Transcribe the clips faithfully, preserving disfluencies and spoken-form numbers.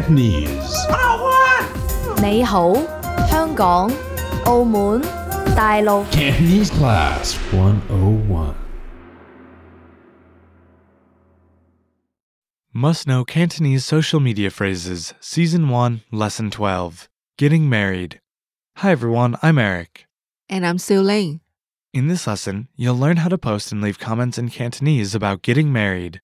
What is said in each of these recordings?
Cantonese. Ni hao, Hong Kong, Auckland, Dailou. Cantonese Class one oh one. Must Know Cantonese Social Media Phrases, Season one, Lesson twelve, Getting Married. Hi everyone, I'm Eric. And I'm Sue Ling. In this lesson, you'll learn how to post and leave comments in Cantonese about getting married.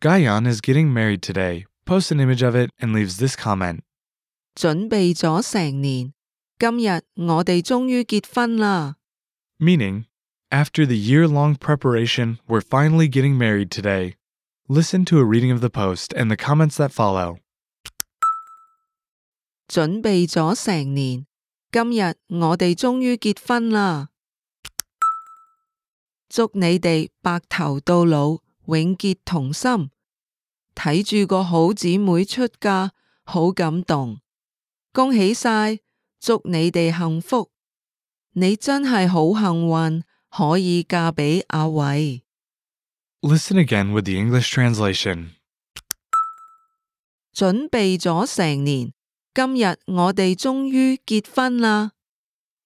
Gaa Yan is getting married today. Posts an image of it and leaves this comment. 準備咗成年，今日我哋終於結婚啦。 Meaning, after the year-long preparation, we're finally getting married today. Listen to a reading of the post and the comments that follow. 準備咗成年，今日我哋終於結婚啦。 祝你哋白頭到老，永結同心。睇住個好姊妹出嫁，好感動。恭喜晒，祝你哋幸福。你真係好幸運，可以嫁俾阿偉。 Listen again with the English translation. 準備咗成年，今日我哋終於結婚啦。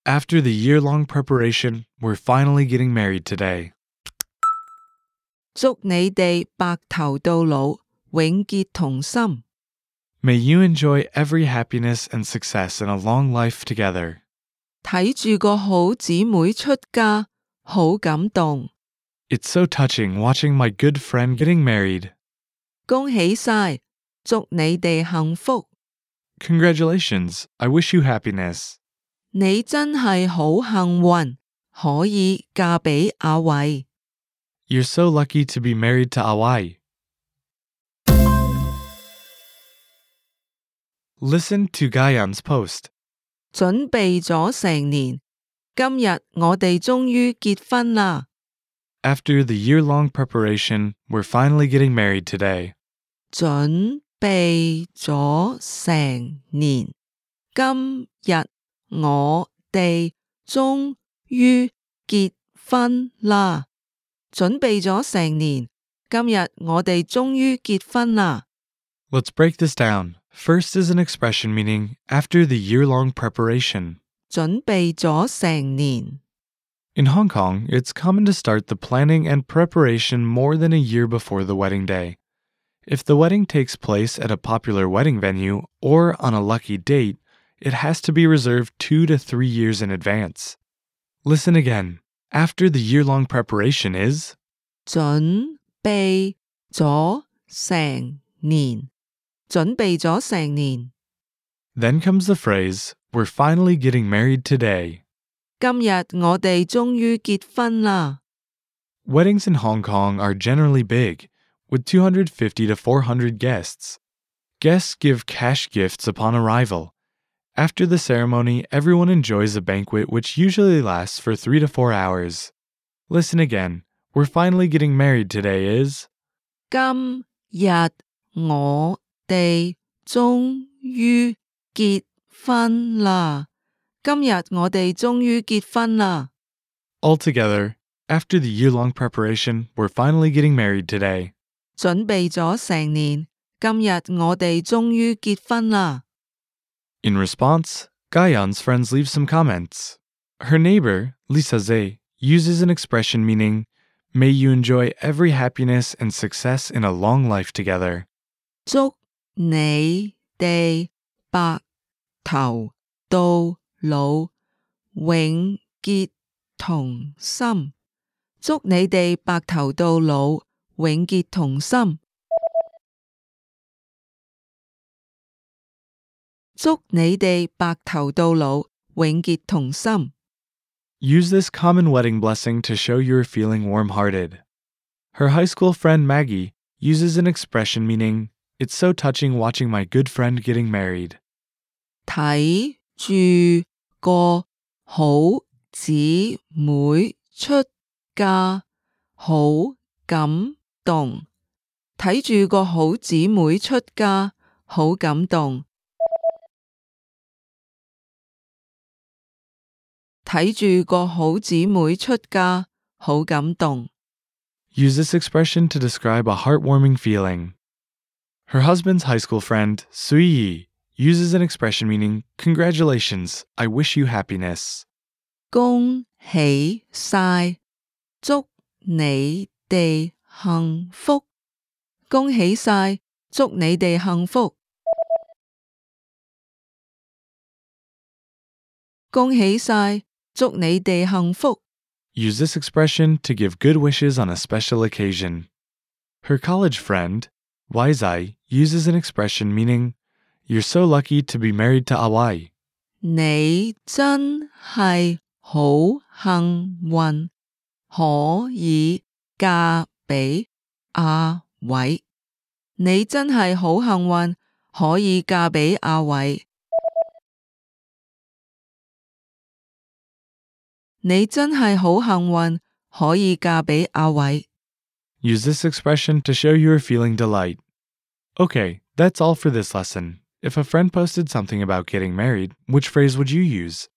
After the year-long preparation, we're finally getting married today. 祝你哋白頭到老，永結同心。 May you enjoy every happiness and success in a long life together. 睇住個好姊妹出嫁，好感動。 It's so touching watching my good friend getting married. 恭喜晒，祝你哋幸福。 Congratulations, I wish you happiness. 你真係好幸運，可以嫁俾阿偉。 You're so lucky to be married to Awai. Listen to Gaa Yan's post. 準備咗成年，今日我哋終於結婚啦。 After the year-long preparation, we're finally getting married today. 準備咗成年，今日我哋終於結婚啦。 準備咗成年，今日我哋終於結婚啦。 Let's break this down. First is an expression meaning after the year-long preparation. 準備咗成年. In Hong Kong, it's common to start the planning and preparation more than a year before the wedding day. If the wedding takes place at a popular wedding venue or on a lucky date, it has to be reserved two to three years in advance. Listen again. After the year-long preparation is 準備咗成年，準備咗成年。 Then comes the phrase, we're finally getting married today. 今日我哋終於結婚啦。 Weddings in Hong Kong are generally big, with two hundred fifty to four hundred guests. Guests give cash gifts upon arrival. After the ceremony, everyone enjoys a banquet which usually lasts for three to four hours. Listen again. We're finally getting married today is 今日我哋終於結婚啦。 今日我哋終於結婚啦。 Altogether, after the year-long preparation, we're finally getting married today. 準備咗成年，今日我哋終於結婚啦。 In response, Gaa Yan's friends leave some comments. Her neighbor, Lisa Zee, uses an expression meaning, may you enjoy every happiness and success in a long life together. 祝你哋白頭到老，永結同心。祝你哋白頭到老，永結同心。 祝你哋白頭到老，永結同心。 Use this common wedding blessing to show you're feeling warm-hearted. Her high school friend Maggie uses an expression meaning, it's so touching watching my good friend getting married. 睇住個好姊妹出嫁，好感動。睇住個好姊妹出嫁，好感動。 睇住個好姊妹出嫁，好感動。Use this expression to describe a heartwarming feeling. Her husband's high school friend, Sui Yi, uses an expression meaning, congratulations, I wish you happiness. 恭喜晒,祝你哋幸福. 恭喜晒,祝你哋幸福. 恭喜晒,祝你哋幸福. Use this expression to give good wishes on a special occasion. Her college friend, Wai Zai, uses an expression meaning, you're so lucky to be married to Awai. 你真係好幸運,可以嫁俾阿偉. 你真係好幸運,可以嫁俾阿偉. 你真係好幸運,可以嫁俾阿偉. Use this expression to show you are feeling delight. Okay, that's all for this lesson. If a friend posted something about getting married, which phrase would you use?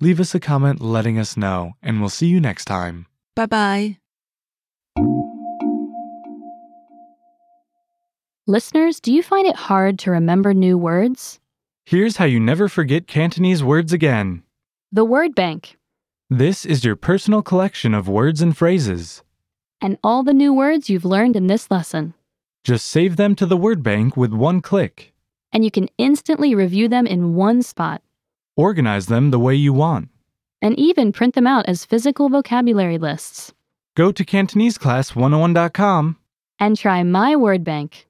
Leave us a comment letting us know, and we'll see you next time. Bye-bye. Listeners, do you find it hard to remember new words? Here's how you never forget Cantonese words again. The Word Bank. This is your personal collection of words and phrases. And all the new words you've learned in this lesson. Just save them to the Word Bank with one click. And you can instantly review them in one spot. Organize them the way you want. And even print them out as physical vocabulary lists. Go to Cantonese Class one oh one dot com and try my Word Bank.